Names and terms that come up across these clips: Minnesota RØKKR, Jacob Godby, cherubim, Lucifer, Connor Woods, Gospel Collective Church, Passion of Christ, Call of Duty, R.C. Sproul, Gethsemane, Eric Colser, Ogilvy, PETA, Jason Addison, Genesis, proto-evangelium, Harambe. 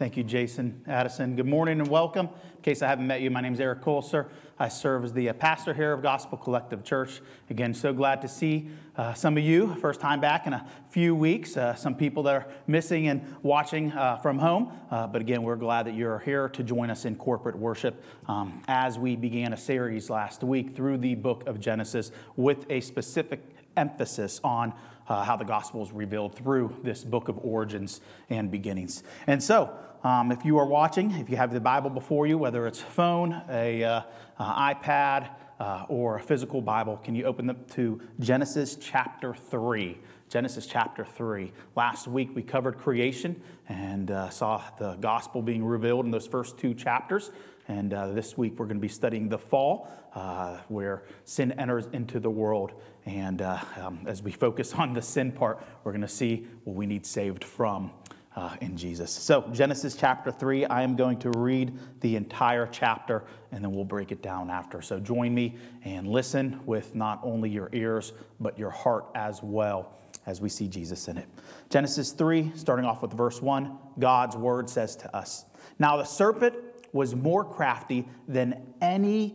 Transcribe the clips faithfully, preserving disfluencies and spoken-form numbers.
Thank you, Jason Addison. Good morning and welcome. In case I haven't met you, my name is Eric Colser. I serve as the pastor here of Gospel Collective Church. Again, so glad to see uh, some of you. First time back in a few weeks. Uh, some people that are missing and watching uh, from home. Uh, but again, we're glad that you're here to join us in corporate worship um, as we began a series last week through the book of Genesis with a specific emphasis on uh, how the gospel is revealed through this book of origins and beginnings. And so, Um, if you are watching, if you have the Bible before you, whether it's phone, a uh, uh, iPad, uh, or a physical Bible, can you open up to Genesis chapter three? Genesis chapter three. Last week we covered creation and uh, saw the gospel being revealed in those first two chapters. And uh, this week we're going to be studying the fall, uh, where sin enters into the world. And uh, um, as we focus on the sin part, we're going to see what we need saved from. Uh, in Jesus. So Genesis chapter three, I am going to read the entire chapter and then we'll break it down after. So join me and listen with not only your ears, but your heart as well as we see Jesus in it. Genesis three, starting off with verse one, God's word says to us, "Now the serpent was more crafty than any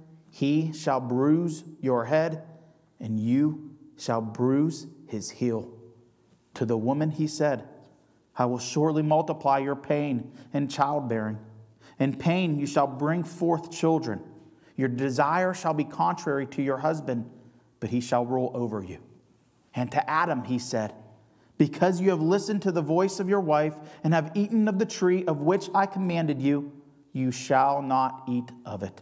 He shall bruise your head, and you shall bruise his heel.' To the woman he said, 'I will surely multiply your pain and childbearing. In pain you shall bring forth children. Your desire shall be contrary to your husband, but he shall rule over you.' And to Adam he said, 'Because you have listened to the voice of your wife and have eaten of the tree of which I commanded you, you shall not eat of it.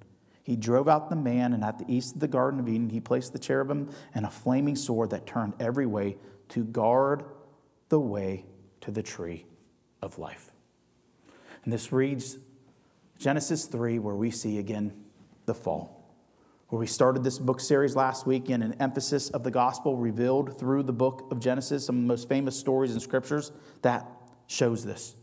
He drove out the man, and at the east of the Garden of Eden, he placed the cherubim and a flaming sword that turned every way to guard the way to the tree of life. And this reads Genesis three, where we see again the fall, where we started this book series last week in an emphasis of the gospel revealed through the book of Genesis, some of the most famous stories and scriptures that shows this.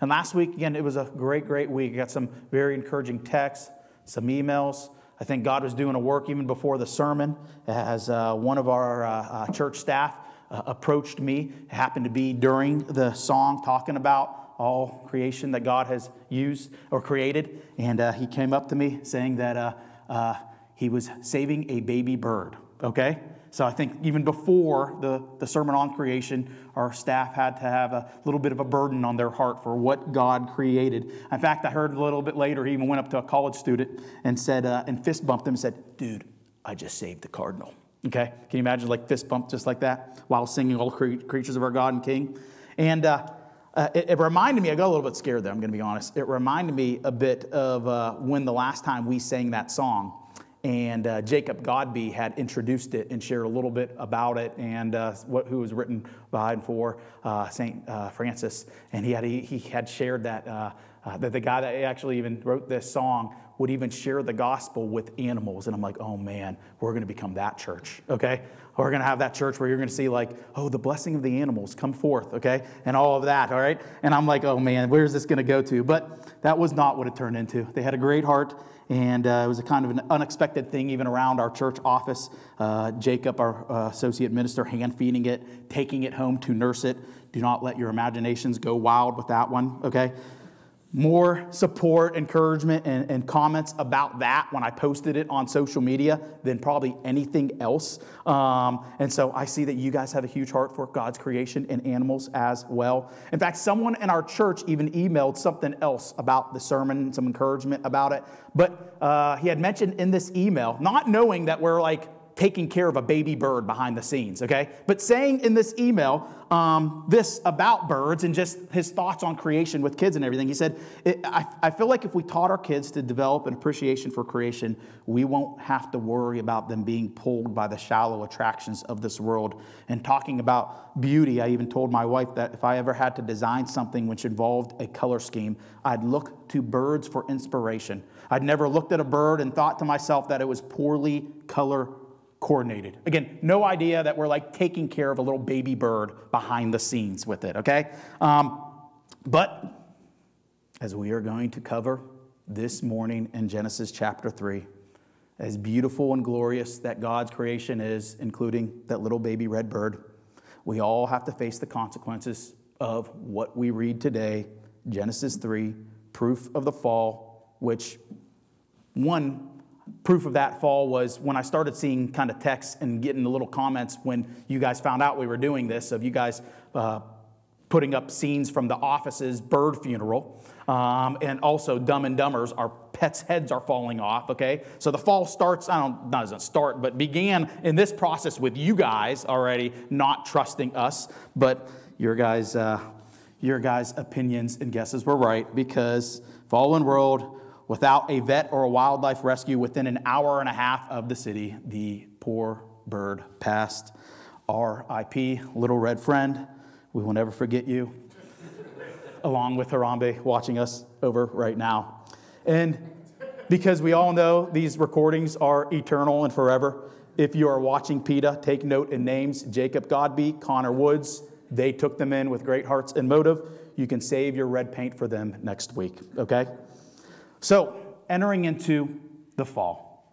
And last week, again, it was a great, great week. I got some very encouraging texts, some emails. I think God was doing a work even before the sermon as uh, one of our uh, uh, church staff uh, approached me. It happened to be during the song talking about all creation that God has used or created. And uh, he came up to me saying that uh, uh, he was saving a baby bird, okay? So I think even before the, the sermon on creation, our staff had to have a little bit of a burden on their heart for what God created. In fact, I heard a little bit later, he even went up to a college student and said, uh, and fist bumped him and said, dude, I just saved the cardinal, okay? Can you imagine like fist bump just like that while singing all the creatures of our God and King? And, uh, Uh, it, it reminded me, I got a little bit scared there, I'm going to be honest. It reminded me a bit of uh, when the last time we sang that song and uh, Jacob Godby had introduced it and shared a little bit about it and uh, what who was written by and for uh, Saint Uh, Francis. And he had he, he had shared that, uh, uh, that the guy that actually even wrote this song would even share the gospel with animals. And I'm like, oh man, we're going to become that church, okay? We're going to have that church where you're going to see like, oh, the blessing of the animals come forth, okay? And all of that, all right? And I'm like, oh man, where's this going to go to? But that was not what it turned into. They had a great heart, and uh, it was a kind of an unexpected thing even around our church office. Uh, Jacob, our uh, associate minister, hand-feeding it, taking it home to nurse it. Do not let your imaginations go wild with that one, okay? More support, encouragement, and, and comments about that when I posted it on social media than probably anything else. Um, and so I see that you guys have a huge heart for God's creation and animals as well. In fact, someone in our church even emailed something else about the sermon, some encouragement about it. But uh, he had mentioned in this email, not knowing that we're like, taking care of a baby bird behind the scenes, okay? But saying in this email um, this about birds and just his thoughts on creation with kids and everything, he said, I, I feel like if we taught our kids to develop an appreciation for creation, we won't have to worry about them being pulled by the shallow attractions of this world. And talking about beauty, I even told my wife that if I ever had to design something which involved a color scheme, I'd look to birds for inspiration. I'd never looked at a bird and thought to myself that it was poorly color coordinated. Again, no idea that we're like taking care of a little baby bird behind the scenes with it, okay? Um, but as we are going to cover this morning in Genesis chapter three, as beautiful and glorious that God's creation is, including that little baby red bird, we all have to face the consequences of what we read today, Genesis three, proof of the fall, which one proof of that fall was when I started seeing kind of texts and getting the little comments when you guys found out we were doing this, of you guys uh, putting up scenes from the office's bird funeral, um, and also Dumb and Dumber's, our pets' heads are falling off, okay? So the fall starts, I don't, not doesn't start, but began in this process with you guys already not trusting us, but your guys, uh, your guys' opinions and guesses were right, because fallen world, without a vet or a wildlife rescue within an hour and a half of the city, the poor bird passed. R I P, little red friend, we will never forget you, along with Harambe watching us over right now. And because we all know these recordings are eternal and forever, if you are watching PETA, take note in names, Jacob Godby, Connor Woods, they took them in with great hearts and motive. You can save your red paint for them next week, okay? So, entering into the fall,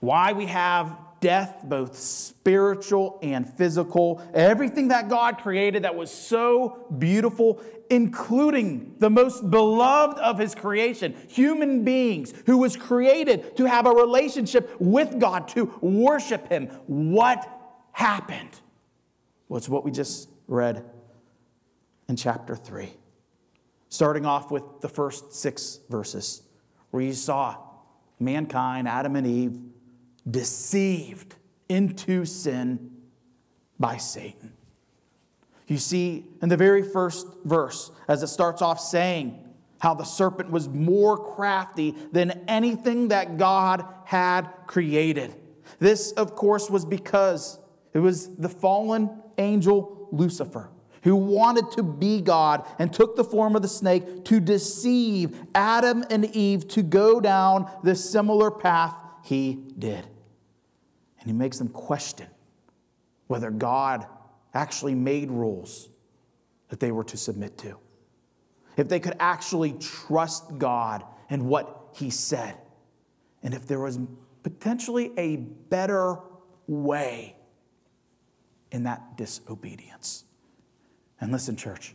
why we have death, both spiritual and physical, everything that God created that was so beautiful, including the most beloved of His creation, human beings, who was created to have a relationship with God, to worship Him. What happened? Well, it's what we just read in chapter three, starting off with the first six verses. where you saw mankind, Adam and Eve, deceived into sin by Satan. You see, in the very first verse, as it starts off saying how the serpent was more crafty than anything that God had created. This, of course, was because it was the fallen angel Lucifer who wanted to be God and took the form of the snake to deceive Adam and Eve to go down the similar path he did. And he makes them question whether God actually made rules that they were to submit to, if they could actually trust God and what he said, and if there was potentially a better way in that disobedience. And listen, church,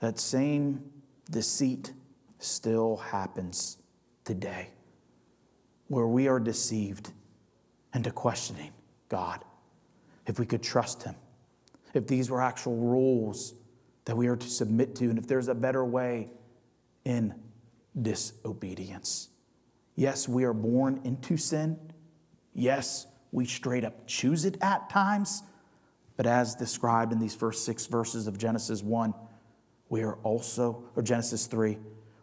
that same deceit still happens today, where we are deceived into questioning God, if we could trust him, if these were actual rules that we are to submit to, and if there's a better way in disobedience. Yes, we are born into sin. Yes, we straight up choose it at times. But as described in these first six verses of Genesis one, we are also, or Genesis three,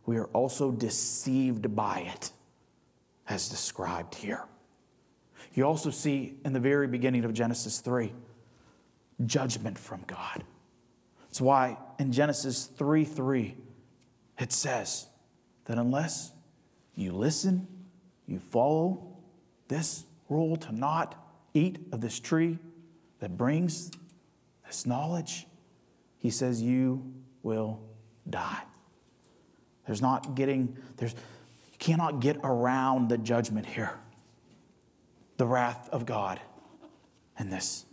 we are also deceived by it, as described here. You also see in the very beginning of Genesis three, judgment from God. That's why in Genesis three three, it says that unless you listen, you follow this rule to not eat of this tree that brings this knowledge, he says you will die. There's not getting, there's, you cannot get around the judgment here, the wrath of God in this.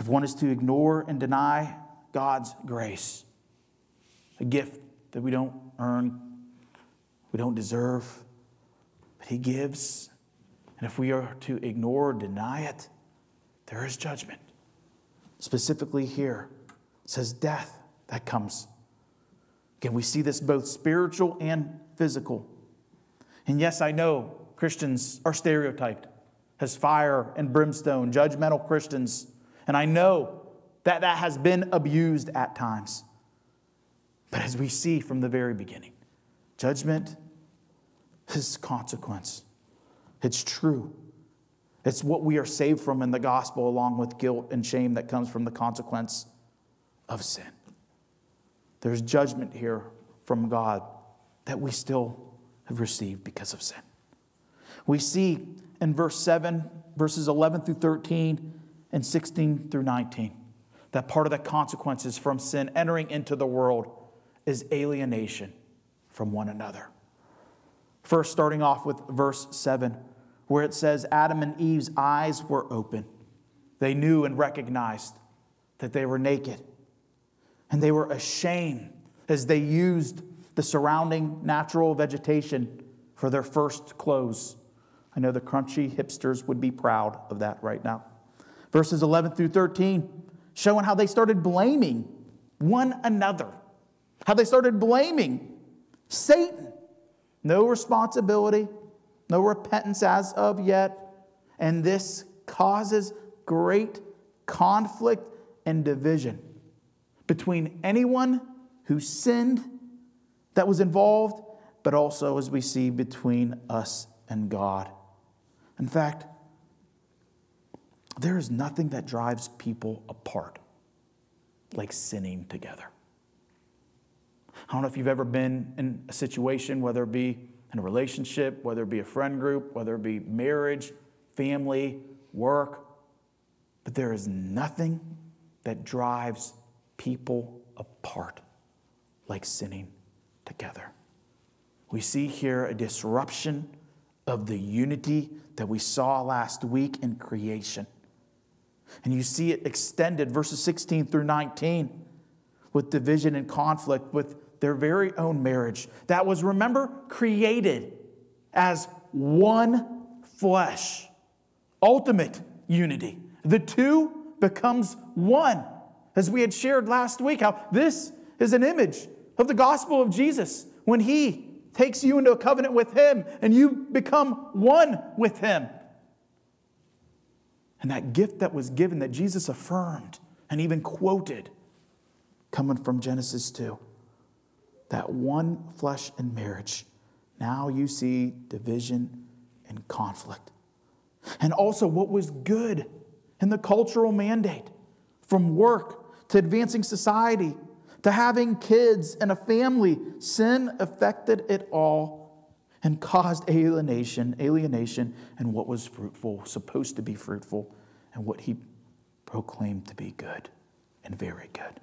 If one is to ignore and deny God's grace, a gift that we don't earn, we don't deserve, but he gives. And if we are to ignore or deny it, there is judgment. Specifically here, it says death that comes. Again, we see this both spiritual and physical. And yes, I know Christians are stereotyped as fire and brimstone, judgmental Christians. And I know that that has been abused at times. But as we see from the very beginning, judgment is consequence. It's true. It's what we are saved from in the gospel, along with guilt and shame that comes from the consequence of sin. There's judgment here from God that we still have received because of sin. We see in verse seven, verses eleven through thirteen, and sixteen through nineteen, that part of the consequences from sin entering into the world is alienation from one another. First, starting off with verse seven, where it says, Adam and Eve's eyes were open. They knew and recognized that they were naked. And they were ashamed as they used the surrounding natural vegetation for their first clothes. I know the crunchy hipsters would be proud of that right now. Verses eleven through thirteen, showing how they started blaming one another, how they started blaming Satan. No responsibility, no repentance as of yet, and this causes great conflict and division between anyone who sinned that was involved, but also, as we see, between us and God. In fact, there is nothing that drives people apart like sinning together. I don't know if you've ever been in a situation, whether it be in a relationship, whether it be a friend group, whether it be marriage, family, work, but there is nothing that drives people apart like sinning together. We see here a disruption of the unity that we saw last week in creation. And you see it extended, verses sixteen through nineteen, with division and conflict with their very own marriage that was, remember, created as one flesh. Ultimate unity. The two becomes one. As we had shared last week, how this is an image of the gospel of Jesus when he takes you into a covenant with Him, and you become one with Him. And that gift that was given, that Jesus affirmed and even quoted, coming from Genesis two, that one flesh in marriage. Now you see division and conflict. And also what was good in the cultural mandate, from work to advancing society to having kids and a family, sin affected it all and caused alienation, alienation in what was fruitful, supposed to be fruitful, and what He proclaimed to be good and very good.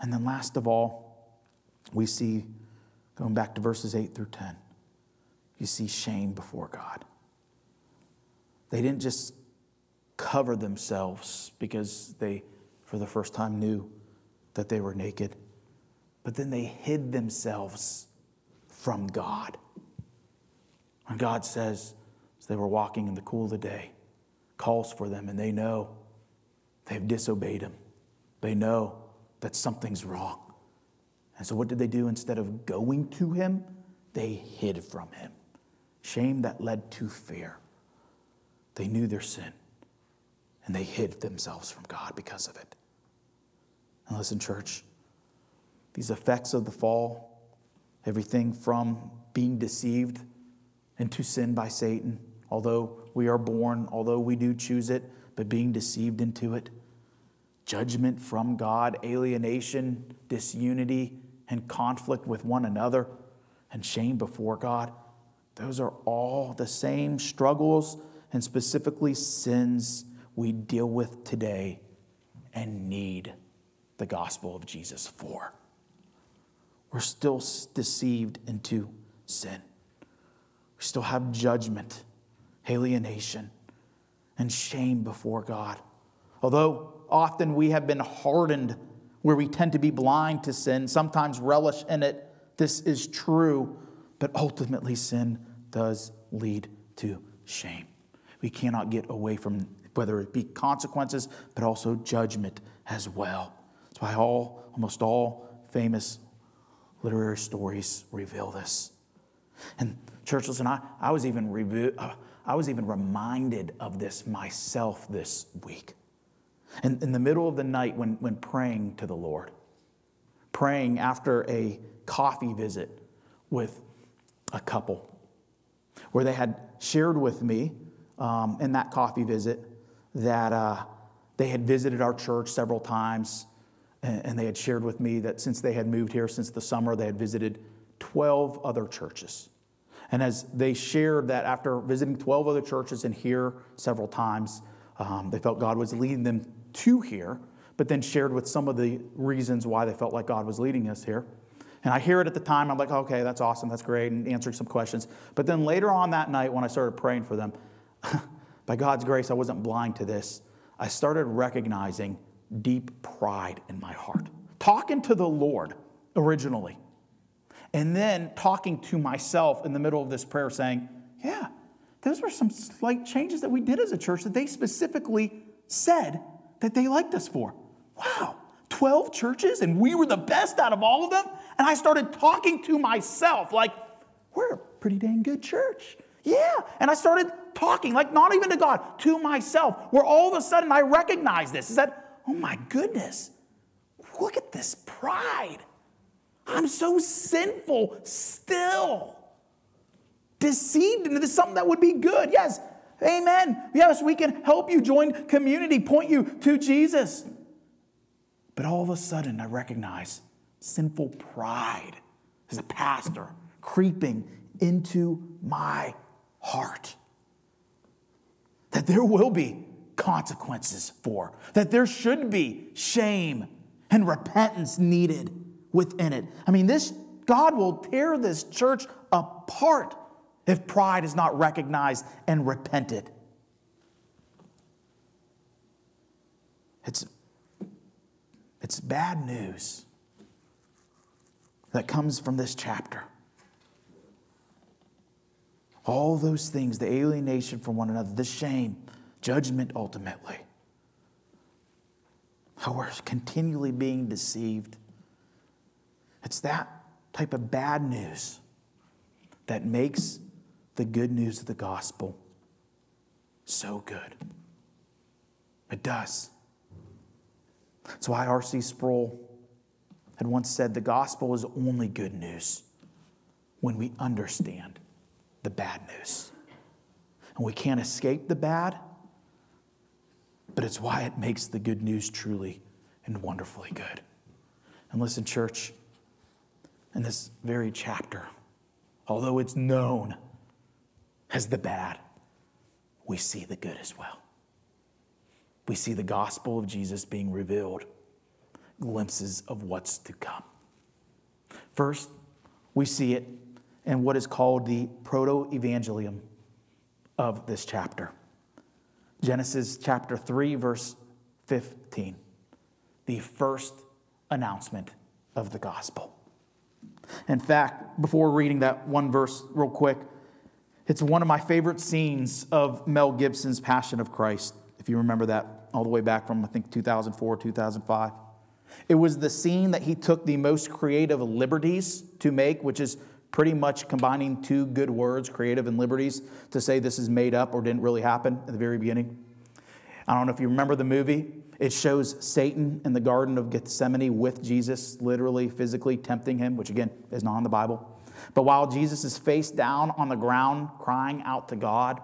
And then last of all, we see, going back to verses eight through ten, you see shame before God. They didn't just cover themselves because they, for the first time, knew that they were naked, but then they hid themselves from God. And God says, as they were walking in the cool of the day, calls for them, and they know they've disobeyed Him. They know that something's wrong. And so what did they do? Instead of going to Him, they hid from Him. Shame that led to fear. They knew their sin, and they hid themselves from God because of it. And listen, church, these effects of the fall, everything from being deceived into sin by Satan, although we are born, although we do choose it, but being deceived into it, judgment from God, alienation, disunity, and conflict with one another, and shame before God, those are all the same struggles and specifically sins we deal with today and need the gospel of Jesus for. We're still deceived into sin. We still have judgment, alienation, and shame before God. Although often we have been hardened where we tend to be blind to sin, sometimes relish in it. This is true, but ultimately sin does lead to shame. We cannot get away from whether it be consequences, but also judgment as well. That's why all, almost all famous literary stories reveal this. And church, listen, I, I was even revo- uh, I was even reminded of this myself this week. And in the middle of the night when, when praying to the Lord, praying after a coffee visit with a couple, where they had shared with me um, in that coffee visit that uh, they had visited our church several times. And they had shared with me that since they had moved here, since the summer, they had visited twelve other churches. And as they shared that after visiting twelve other churches and here several times, um, they felt God was leading them to here, but then shared with some of the reasons why they felt like God was leading us here. And I hear it at the time. I'm like, okay, that's awesome. That's great. And answering some questions. But then later on that night when I started praying for them, by God's grace, I wasn't blind to this. I started recognizing deep pride in my heart. Talking to the Lord originally, and then talking to myself in the middle of this prayer saying, yeah, those were some slight changes that we did as a church that they specifically said that they liked us for. Wow, twelve churches, and we were the best out of all of them? And I started talking to myself like, we're a pretty dang good church. Yeah, and I started talking, like not even to God, to myself, where all of a sudden I recognized this. Is that, oh my goodness, look at this pride. I'm so sinful still. Deceived into something that would be good. Yes, amen. Yes, we can help you join community, point you to Jesus. But all of a sudden, I recognize sinful pride as a pastor creeping into my heart. That there will be consequences for, that there should be shame and repentance needed within it. I mean, this God will tear this church apart if pride is not recognized and repented. It's, it's bad news that comes from this chapter. All those things, the alienation from one another, the shame, judgment ultimately. How we're continually being deceived. It's that type of bad news that makes the good news of the gospel so good. It does. That's why R C Sproul had once said, the gospel is only good news when we understand the bad news. And we can't escape the bad, but it's why it makes the good news truly and wonderfully good. And listen, church, in this very chapter, although it's known as the bad, we see the good as well. We see the gospel of Jesus being revealed, glimpses of what's to come. First, we see it in what is called the proto-evangelium of this chapter. Genesis chapter three, verse fifteen. The first announcement of the gospel. In fact, before reading that one verse real quick, it's one of my favorite scenes of Mel Gibson's Passion of Christ, if you remember that all the way back from, I think, two thousand four, two thousand five. It was the scene that he took the most creative liberties to make, which is pretty much combining two good words, creative and liberties, to say this is made up or didn't really happen at the very beginning. I don't know if you remember the movie. It shows Satan in the Garden of Gethsemane with Jesus, literally, physically tempting him, which again is not in the Bible. But while Jesus is face down on the ground, crying out to God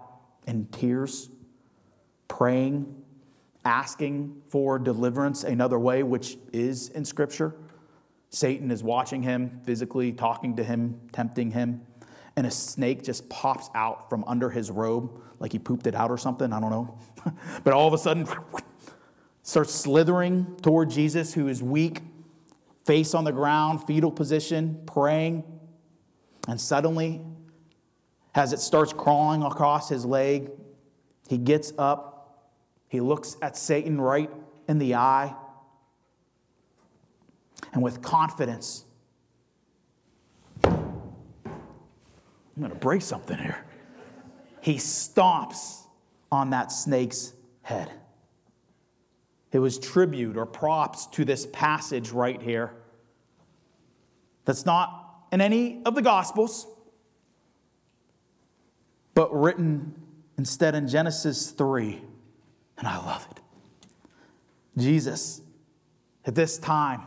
in tears, praying, asking for deliverance another way, which is in Scripture. Satan is watching him, physically talking to him, tempting him, and a snake just pops out from under his robe, like he pooped it out or something, I don't know. But all of a sudden, starts slithering toward Jesus, who is weak, face on the ground, fetal position, praying, and suddenly, as it starts crawling across his leg, he gets up, he looks at Satan right in the eye, and with confidence, I'm going to break something here. He stomps on that snake's head. It was tribute or props to this passage right here that's not in any of the Gospels, but written instead in Genesis three. And I love it. Jesus, at this time,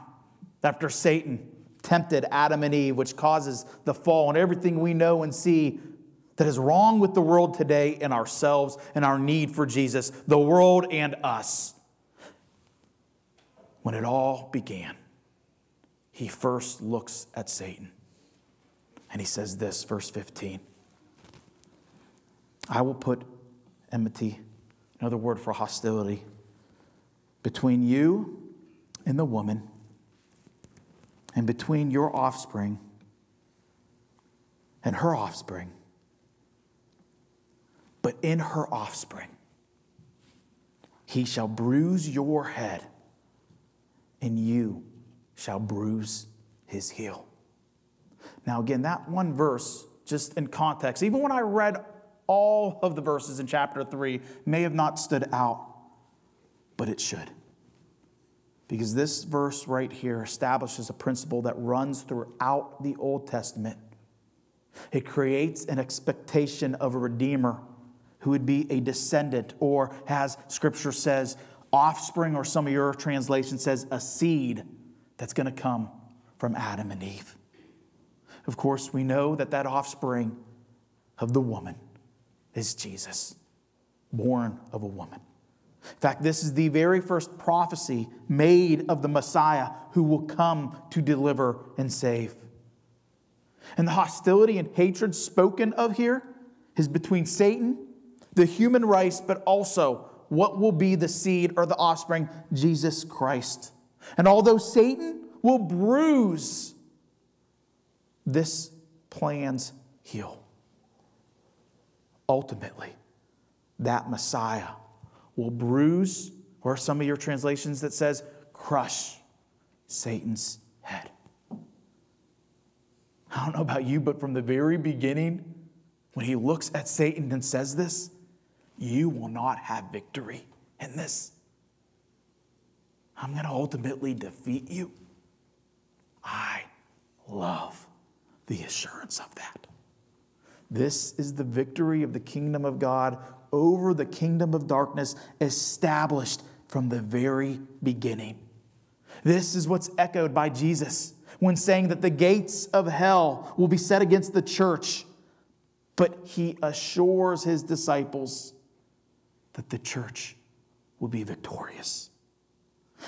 after Satan tempted Adam and Eve, which causes the fall and everything we know and see that is wrong with the world today and ourselves and our need for Jesus, the world and us. When it all began, he first looks at Satan and he says this, verse fifteen, I will put enmity, another word for hostility, between you and the woman, and between your offspring and her offspring. But in her offspring, he shall bruise your head, and you shall bruise his heel. Now again, that one verse, just in context, even when I read all of the verses in chapter three, may have not stood out, but it should. Because this verse right here establishes a principle that runs throughout the Old Testament. It creates an expectation of a Redeemer who would be a descendant, or as Scripture says, offspring, or some of your translation says, a seed that's going to come from Adam and Eve. Of course, we know that that offspring of the woman is Jesus, born of a woman. In fact, this is the very first prophecy made of the Messiah who will come to deliver and save. And the hostility and hatred spoken of here is between Satan, the human race, but also what will be the seed or the offspring, Jesus Christ. And although Satan will bruise this plan's heel, ultimately, that Messiah will bruise, or some of your translations that says, crush Satan's head. I don't know about you, but from the very beginning, when he looks at Satan and says this, you will not have victory in this. I'm going to ultimately defeat you. I love the assurance of that. This is the victory of the kingdom of God over the kingdom of darkness, established from the very beginning. This is what's echoed by Jesus when saying that the gates of hell will be set against the church. But he assures his disciples that the church will be victorious.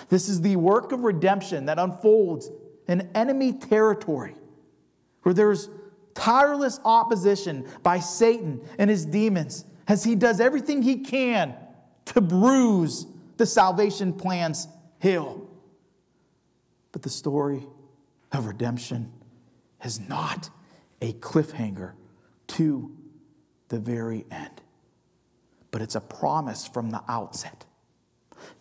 This is the work of redemption that unfolds in enemy territory, where there's tireless opposition by Satan and his demons as he does everything he can to bruise the salvation plan's heel. But the story of redemption is not a cliffhanger to the very end, but it's a promise from the outset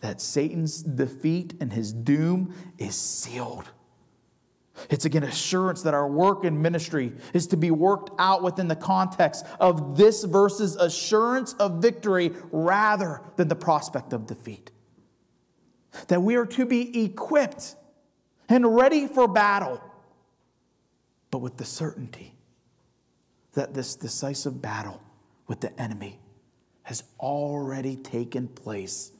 that Satan's defeat and his doom is sealed. It's again assurance that our work in ministry is to be worked out within the context of this verse's assurance of victory rather than the prospect of defeat. That we are to be equipped and ready for battle, but with the certainty that this decisive battle with the enemy has already taken place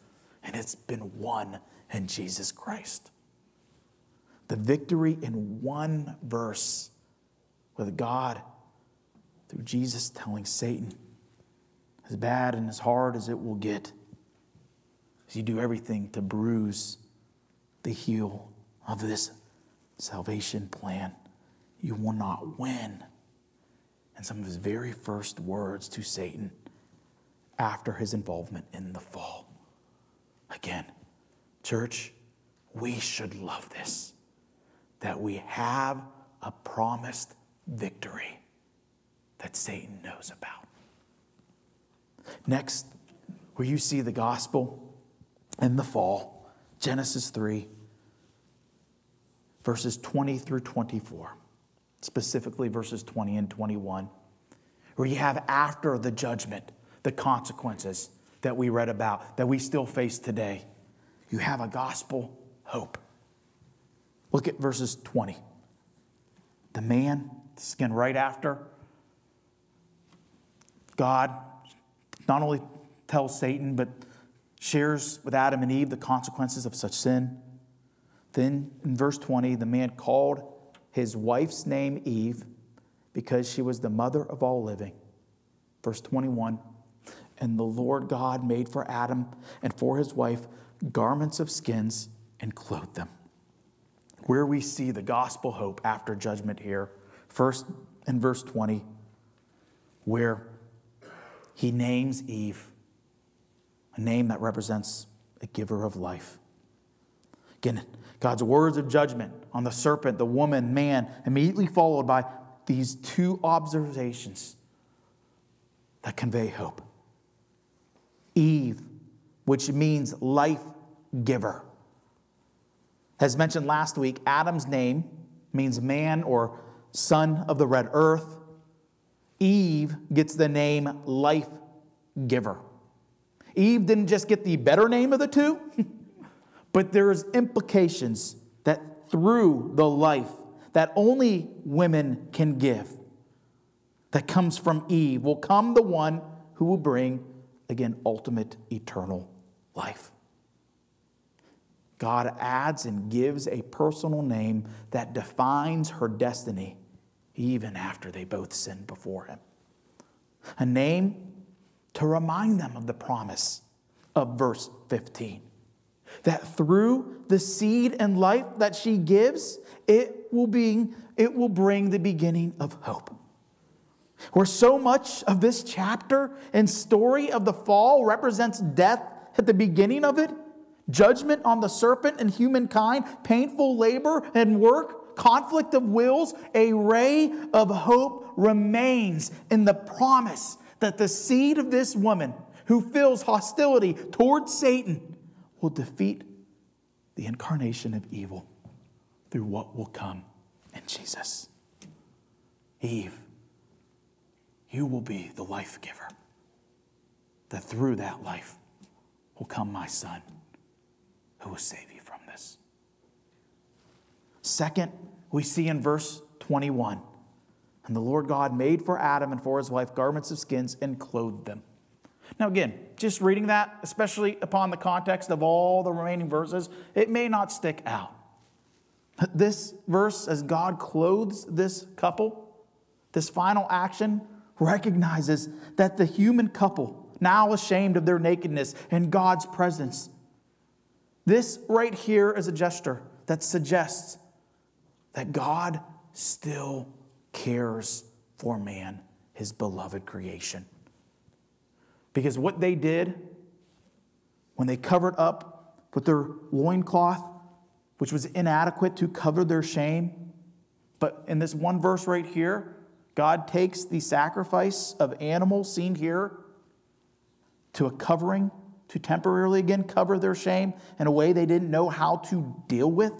and it's been won in Jesus Christ. The victory in one verse with God through Jesus telling Satan, as bad and as hard as it will get, as you do everything to bruise the heel of this salvation plan, you will not win. And some of his very first words to Satan after his involvement in the fall. Again, church, we should love this, that we have a promised victory that Satan knows about. Next, where you see the gospel in the fall, Genesis three, verses twenty through twenty-four, specifically verses twenty and twenty-one, where you have after the judgment, the consequences that we read about, that we still face today, you have a gospel hope. Look at verses twenty. The man, skin right after, God not only tells Satan, but shares with Adam and Eve the consequences of such sin. Then in verse twenty, the man called his wife's name Eve because she was the mother of all living. Verse twenty-one, and the Lord God made for Adam and for his wife garments of skins and clothed them. Where we see the gospel hope after judgment here, first in verse twenty, where he names Eve, a name that represents a giver of life. Again, God's words of judgment on the serpent, the woman, man, immediately followed by these two observations that convey hope. Eve, which means life giver. As mentioned last week, Adam's name means man or son of the red earth. Eve gets the name life giver. Eve didn't just get the better name of the two, but there's implications that through the life that only women can give, that comes from Eve, will come the one who will bring, again, ultimate eternal life. God adds and gives a personal name that defines her destiny even after they both sinned before him. A name to remind them of the promise of verse fifteen, that through the seed and life that she gives, it will be, it will bring the beginning of hope. Where so much of this chapter and story of the fall represents death at the beginning of it, judgment on the serpent and humankind, painful labor and work, conflict of wills, a ray of hope remains in the promise that the seed of this woman who feels hostility towards Satan will defeat the incarnation of evil through what will come in Jesus. Eve, you will be the life giver, that through that life will come my son, who will save you from this. Second, we see in verse twenty-one And the Lord God made for Adam and for his wife garments of skins and clothed them. Now again, just reading that, especially upon the context of all the remaining verses, it may not stick out. But this verse, as God clothes this couple, this final action recognizes that the human couple, now ashamed of their nakedness in God's presence, this right here is a gesture that suggests that God still cares for man, his beloved creation. Because what they did when they covered up with their loincloth, which was inadequate to cover their shame, but in this one verse right here, God takes the sacrifice of animals seen here to a covering, to temporarily again cover their shame in a way they didn't know how to deal with.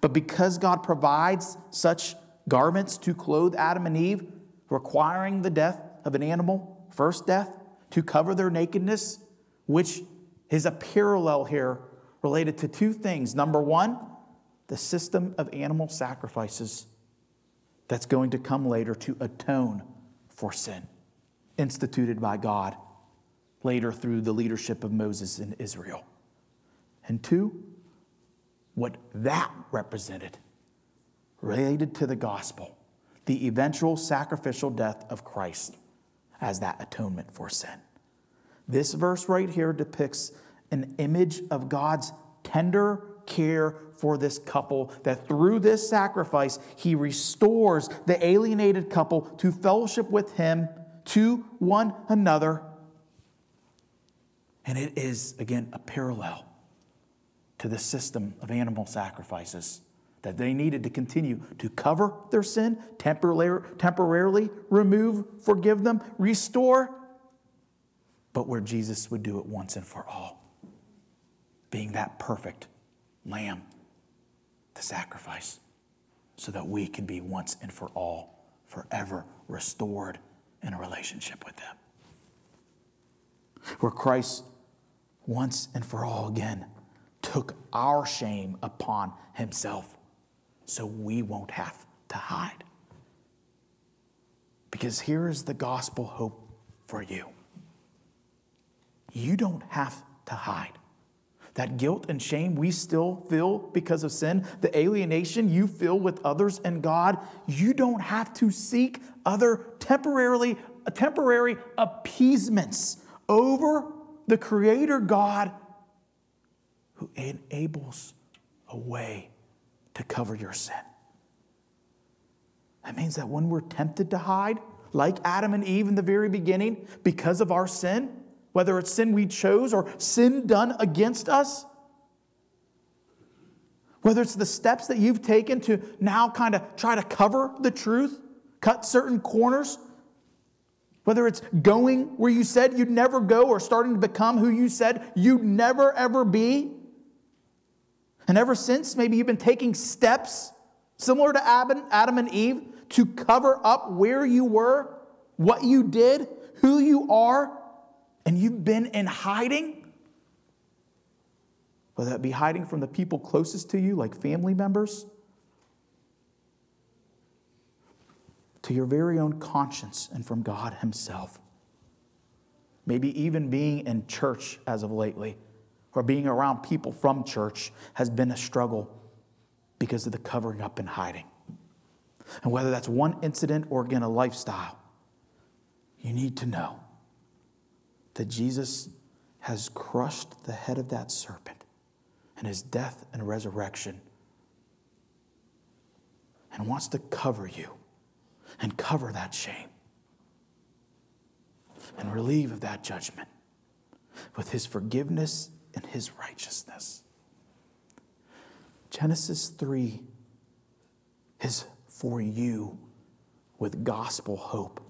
But because God provides such garments to clothe Adam and Eve, requiring the death of an animal, first death, to cover their nakedness, which is a parallel here related to two things. Number one, the system of animal sacrifices that's going to come later to atone for sin, instituted by God later through the leadership of Moses in Israel. And two, what that represented related to the gospel, the eventual sacrificial death of Christ as that atonement for sin. This verse right here depicts an image of God's tender care for this couple, that through this sacrifice, he restores the alienated couple to fellowship with him, to one another. And it is, again, a parallel to the system of animal sacrifices that they needed to continue to cover their sin, temporar- temporarily remove, forgive them, restore, but where Jesus would do it once and for all, being that perfect Lamb to sacrifice so that we can be once and for all forever restored in a relationship with them. Where Christ once and for all again took our shame upon himself so we won't have to hide. Because here is the gospel hope for you. You don't have to hide. That guilt and shame we still feel because of sin, the alienation you feel with others and God, you don't have to seek other temporarily, temporary appeasements over the Creator God who enables a way to cover your sin. That means that when we're tempted to hide, like Adam and Eve in the very beginning, because of our sin, whether it's sin we chose or sin done against us, whether it's the steps that you've taken to now kind of try to cover the truth, cut certain corners, whether it's going where you said you'd never go or starting to become who you said you'd never ever be. And ever since, maybe you've been taking steps similar to Adam and Eve to cover up where you were, what you did, who you are, and you've been in hiding, whether that be hiding from the people closest to you, like family members, to your very own conscience and from God himself. Maybe even being in church as of lately, or being around people from church has been a struggle because of the covering up and hiding. And whether that's one incident or again a lifestyle, you need to know that Jesus has crushed the head of that serpent in his death and resurrection and wants to cover you and cover that shame and relieve of that judgment with his forgiveness and his righteousness. Genesis three is for you with gospel hope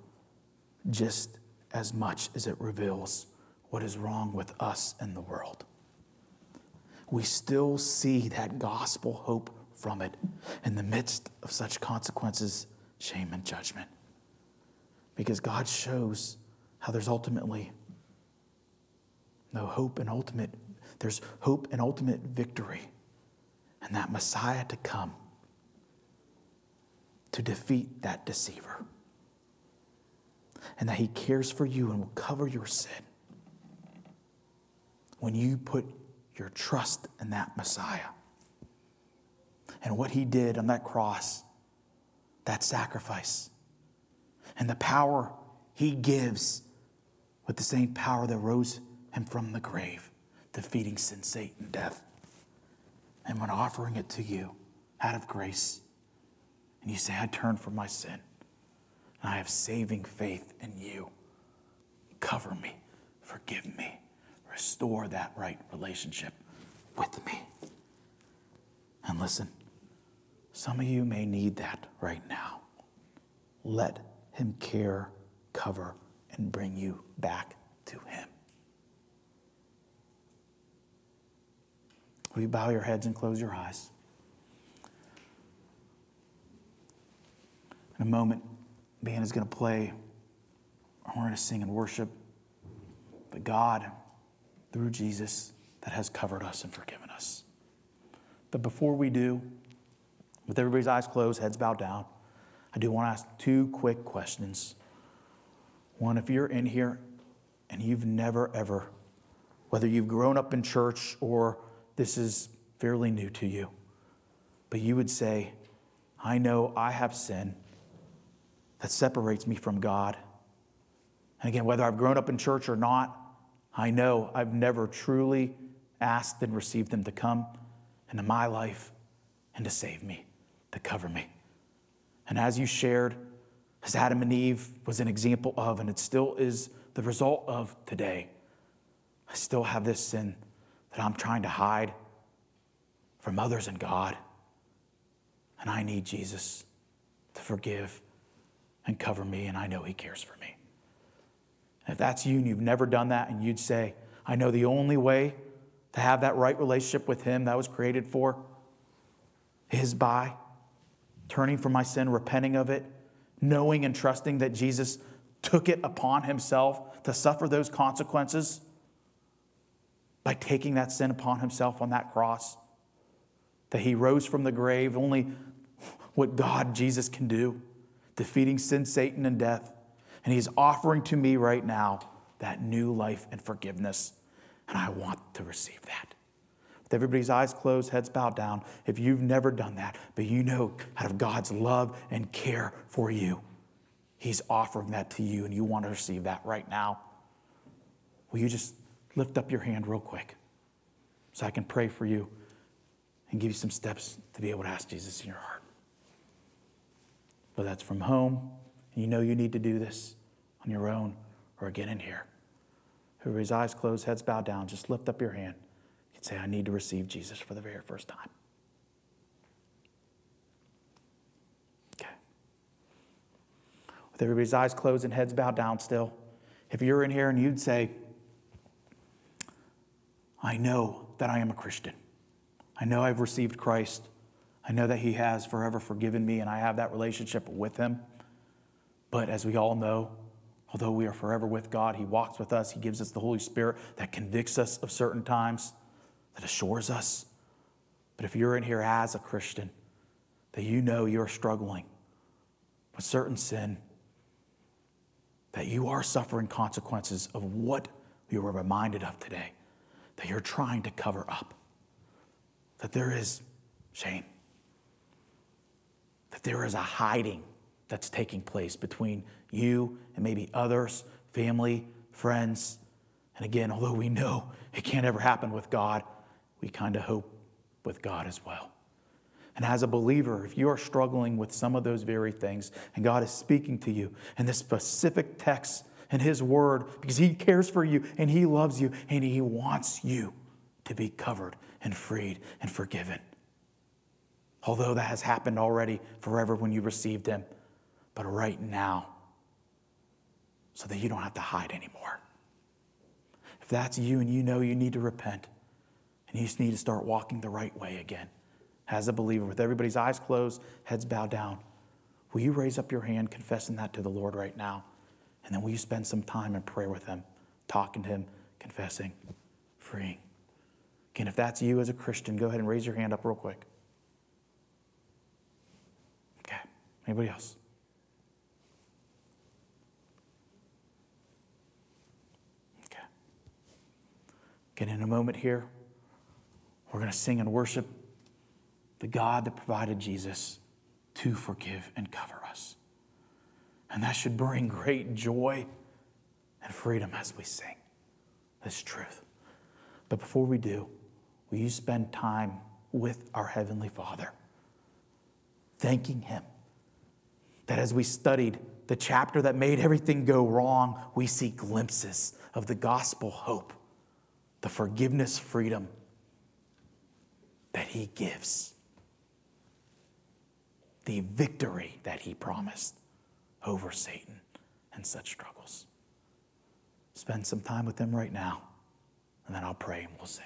just as much as it reveals what is wrong with us and the world. We still see that gospel hope from it in the midst of such consequences, shame and judgment. Because God shows how there's ultimately no hope and ultimate, there's hope and ultimate victory in that Messiah to come to defeat that deceiver. And that he cares for you and will cover your sin when you put your trust in that Messiah. And what he did on that cross, that sacrifice, and the power he gives with the same power that rose him from the grave, defeating sin, Satan, death. And when offering it to you out of grace, and you say, I turn from my sin, and I have saving faith in you. Cover me, forgive me, restore that right relationship with me. And listen, some of you may need that right now. Let him care, cover, and bring you back to him. Will you bow your heads and close your eyes? In a moment, the band is going to play, and we're going to sing and worship the God, through Jesus, that has covered us and forgiven us. But before we do, with everybody's eyes closed, heads bowed down, I do want to ask two quick questions. One, if you're in here and you've never ever, whether you've grown up in church or this is fairly new to you, but you would say, I know I have sin that separates me from God. And again, whether I've grown up in church or not, I know I've never truly asked and received him to come into my life and to save me, to cover me. And as you shared, as Adam and Eve was an example of, and it still is the result of today, I still have this sin that I'm trying to hide from others and God. And I need Jesus to forgive and cover me, and I know he cares for me. And if that's you and you've never done that, and you'd say, I know the only way to have that right relationship with him that was created for is by turning from my sin, repenting of it, knowing and trusting that Jesus took it upon himself to suffer those consequences by taking that sin upon himself on that cross, that he rose from the grave, only what God, Jesus, can do, defeating sin, Satan, and death. And he's offering to me right now that new life and forgiveness. And I want to receive that. With everybody's eyes closed, heads bowed down, if you've never done that, but you know out of God's love and care for you, he's offering that to you and you want to receive that right now, will you just lift up your hand real quick so I can pray for you and give you some steps to be able to ask Jesus in your heart. But that's from home, and you know you need to do this on your own, or get in here. Everybody's eyes closed, heads bowed down, just lift up your hand. You can say, I need to receive Jesus for the very first time. Okay. With everybody's eyes closed and heads bowed down still, if you're in here and you'd say, I know that I am a Christian. I know I've received Christ. I know that he has forever forgiven me and I have that relationship with him. But as we all know, although we are forever with God, he walks with us. He gives us the Holy Spirit that convicts us of certain times, that assures us. But if you're in here as a Christian, that you know you're struggling with certain sin, that you are suffering consequences of what you were reminded of today, that you're trying to cover up, that there is shame, that there is a hiding that's taking place between you and maybe others, family, friends. And again, although we know it can't ever happen with God, we kind of hope with God as well. And as a believer, if you are struggling with some of those very things, and God is speaking to you in this specific text in his word, because he cares for you and he loves you and he wants you to be covered and freed and forgiven. Although that has happened already forever when you received him, but right now, so that you don't have to hide anymore. If that's you and you know you need to repent, and you just need to start walking the right way again, as a believer, with everybody's eyes closed, heads bowed down, will you raise up your hand confessing that to the Lord right now? And then will you spend some time in prayer with him, talking to him, confessing, freeing? Again, if that's you as a Christian, go ahead and raise your hand up real quick. Anybody else? Okay. Again, in a moment here, we're going to sing and worship the God that provided Jesus to forgive and cover us. And that should bring great joy and freedom as we sing this truth. But before we do, will you spend time with our Heavenly Father, thanking Him that as we studied the chapter that made everything go wrong, we see glimpses of the gospel hope, the forgiveness, freedom that He gives, the victory that He promised over Satan and such struggles. Spend some time with Him right now, and then I'll pray and we'll sing.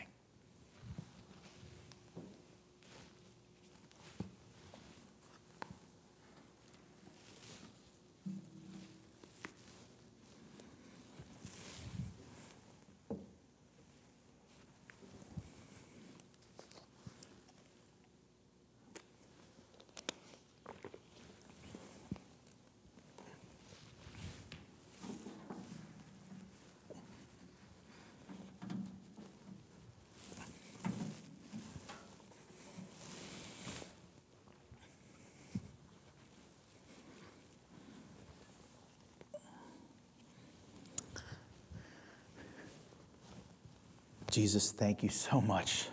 Jesus, thank you so much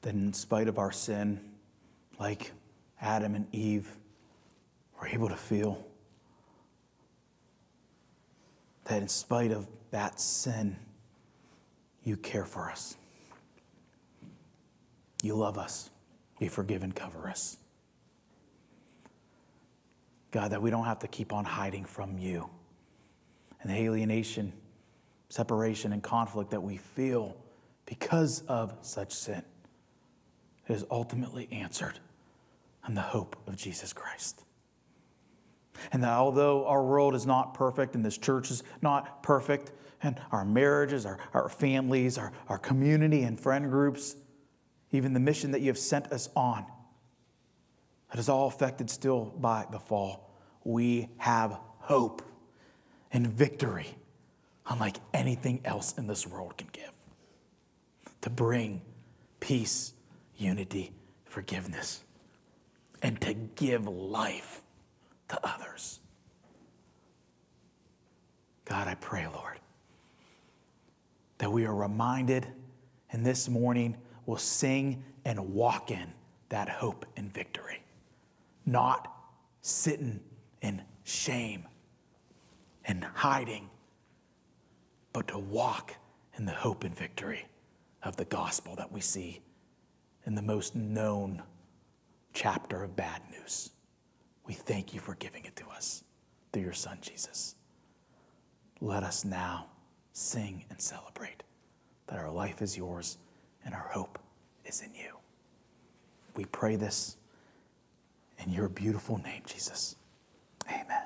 that in spite of our sin, like Adam and Eve were able to feel, that in spite of that sin, you care for us. You love us. You forgive and cover us. God, that we don't have to keep on hiding from you. And the alienation, separation, and conflict that we feel because of such sin, it is ultimately answered in the hope of Jesus Christ. And that although our world is not perfect and this church is not perfect and our marriages, our, our families, our, our community and friend groups, even the mission that you have sent us on, that is all affected still by the fall, we have hope and victory unlike anything else in this world can give, to bring peace, unity, forgiveness, and to give life to others. God, I pray, Lord, that we are reminded and this morning we'll sing and walk in that hope and victory, not sitting in shame and hiding, but to walk in the hope and victory of the gospel that we see in the most known chapter of bad news. We thank you for giving it to us through your Son, Jesus. Let us now sing and celebrate that our life is yours and our hope is in you. We pray this in your beautiful name, Jesus. Amen.